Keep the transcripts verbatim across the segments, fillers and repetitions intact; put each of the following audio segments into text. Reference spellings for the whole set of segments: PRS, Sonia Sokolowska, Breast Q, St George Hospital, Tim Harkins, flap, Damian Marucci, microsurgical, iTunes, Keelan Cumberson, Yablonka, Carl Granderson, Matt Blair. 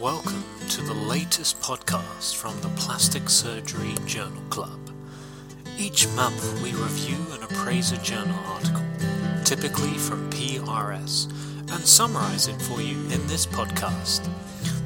Welcome to the latest podcast from the Plastic Surgery Journal Club. Each month we review and appraise a journal article, typically from P R S, and summarize it for you in this podcast.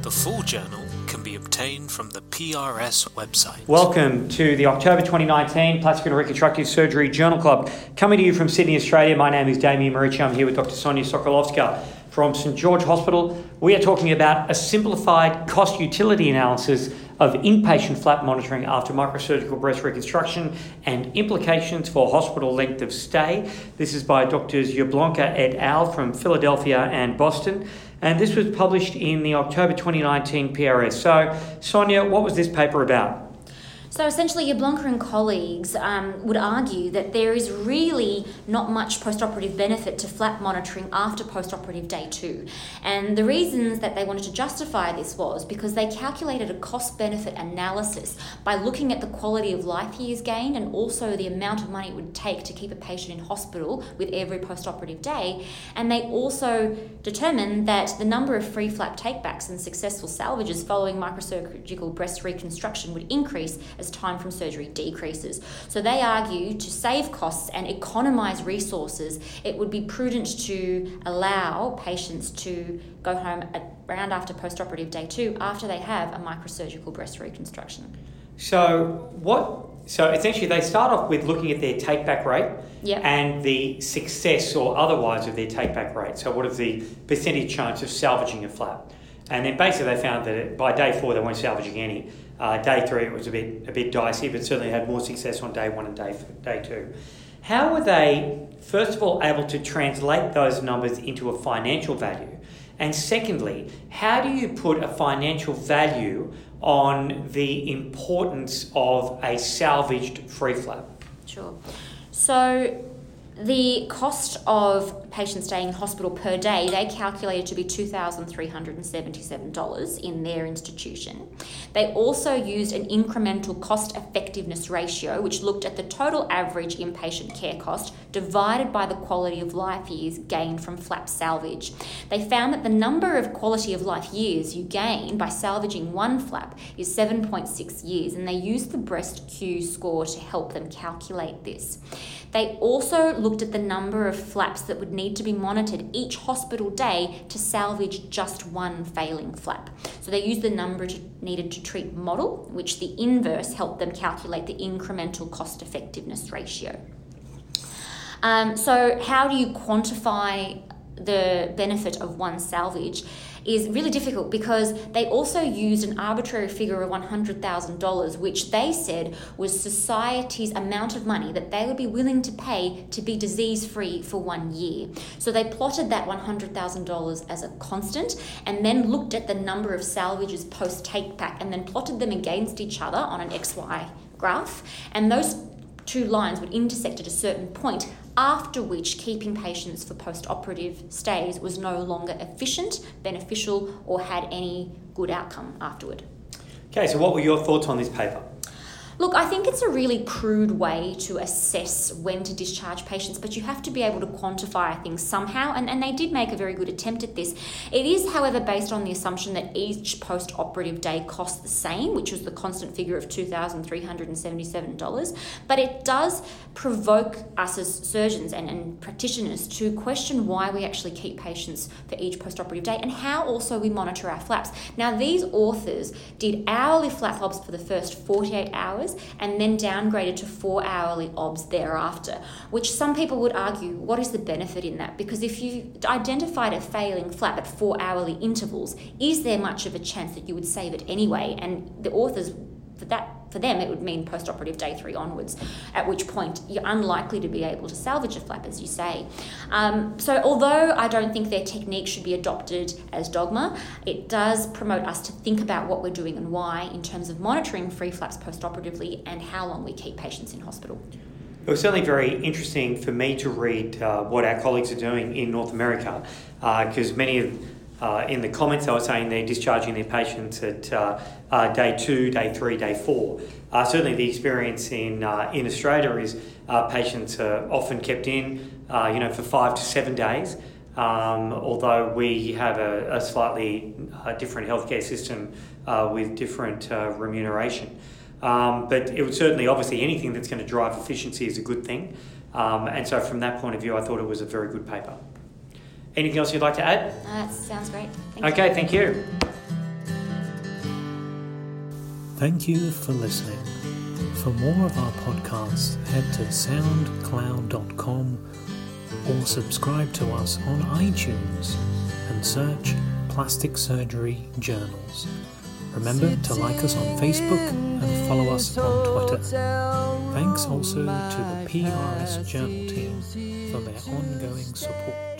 The full journal can be obtained from the P R S website. Welcome to the October twenty nineteen Plastic and Reconstructive Surgery Journal Club. Coming to you from Sydney, Australia, my name is Damian Marucci. I'm here with Doctor Sonia Sokolowska from St George Hospital. We are talking about a simplified cost utility analysis of inpatient flap monitoring after microsurgical breast reconstruction and implications for hospital length of stay. This is by Doctors Yablonka et al. From Philadelphia and Boston. And this was published in the October twenty nineteen P R S. So, Sonia, what was this paper about? So essentially, Yablonka and colleagues um, would argue that there is really not much postoperative benefit to flap monitoring after postoperative day two. And the reasons that they wanted to justify this was because they calculated a cost-benefit analysis by looking at the quality of life years gained and also the amount of money it would take to keep a patient in hospital with every postoperative day. And they also determined that the number of free flap takebacks and successful salvages following microsurgical breast reconstruction would increase as time from surgery decreases. So they argue to save costs and economise resources, it would be prudent to allow patients to go home around after postoperative day two after they have a microsurgical breast reconstruction. So what? So essentially they start off with looking at their take-back rate, yep, and the success or otherwise of their take-back rate. So what is the percentage chance of salvaging a flap? And then basically they found that by day four they weren't salvaging any. Uh, day three it was a bit a bit dicey, but certainly had more success on day one and day day two. How were they, first of all, able to translate those numbers into a financial value? And secondly, how do you put a financial value on the importance of a salvaged free flap? Sure. So the cost of patients staying in hospital per day, they calculated to be two thousand three hundred seventy-seven dollars in their institution. They also used an incremental cost effectiveness ratio, which looked at the total average inpatient care cost divided by the quality of life years gained from flap salvage. They found that the number of quality of life years you gain by salvaging one flap is seven point six years, and they used the Breast Q score to help them calculate this. They also looked at the number of flaps that would need to be monitored each hospital day to salvage just one failing flap. So they used the number to, needed to treat model, which the inverse helped them calculate the incremental cost effectiveness ratio. Um, so how do you quantify the benefit of one salvage is really difficult because they also used an arbitrary figure of one hundred thousand dollars, which they said was society's amount of money that they would be willing to pay to be disease-free for one year. So they plotted that one hundred thousand dollars as a constant and then looked at the number of salvages post-take-back and then plotted them against each other on an X Y graph, and those two lines would intersect at a certain point, after which keeping patients for post-operative stays was no longer efficient, beneficial, or had any good outcome afterward. Okay, so what were your thoughts on this paper? Look, I think it's a really crude way to assess when to discharge patients, but you have to be able to quantify things somehow, and, and they did make a very good attempt at this. It is, however, based on the assumption that each post-operative day costs the same, which was the constant figure of two thousand three hundred seventy-seven dollars, but it does provoke us as surgeons and, and practitioners to question why we actually keep patients for each post-operative day and how also we monitor our flaps. Now, these authors did hourly flap labs for the first forty-eight hours, and then downgraded to four hourly obs thereafter, which some people would argue, what is the benefit in that? Because if you identified a failing flap at four hourly intervals, is there much of a chance that you would save it anyway? And the authors, for that, for them, it would mean post-operative day three onwards, at which point you're unlikely to be able to salvage a flap, as you say. Um, so although I don't think their technique should be adopted as dogma, it does promote us to think about what we're doing and why in terms of monitoring free flaps post-operatively and how long we keep patients in hospital. It was certainly very interesting for me to read uh, what our colleagues are doing in North America, because uh, many of Uh, in the comments, they were saying they're discharging their patients at uh, uh, day two, day three, day four. Uh, certainly the experience in uh, in Australia is uh, patients are often kept in, uh, you know, for five to seven days. Um, although we have a, a slightly uh, different healthcare system uh, with different uh, remuneration. Um, but it would certainly, obviously, anything that's going to drive efficiency is a good thing. Um, and so from that point of view, I thought it was a very good paper. Anything else you'd like to add? Uh, that sounds great. Thank okay, you. thank you. Thank you for listening. For more of our podcasts, head to soundcloud dot com or subscribe to us on iTunes and search Plastic Surgery Journals. Remember to like us on Facebook and follow us on Twitter. Thanks also to the P R S Journal team for their ongoing support.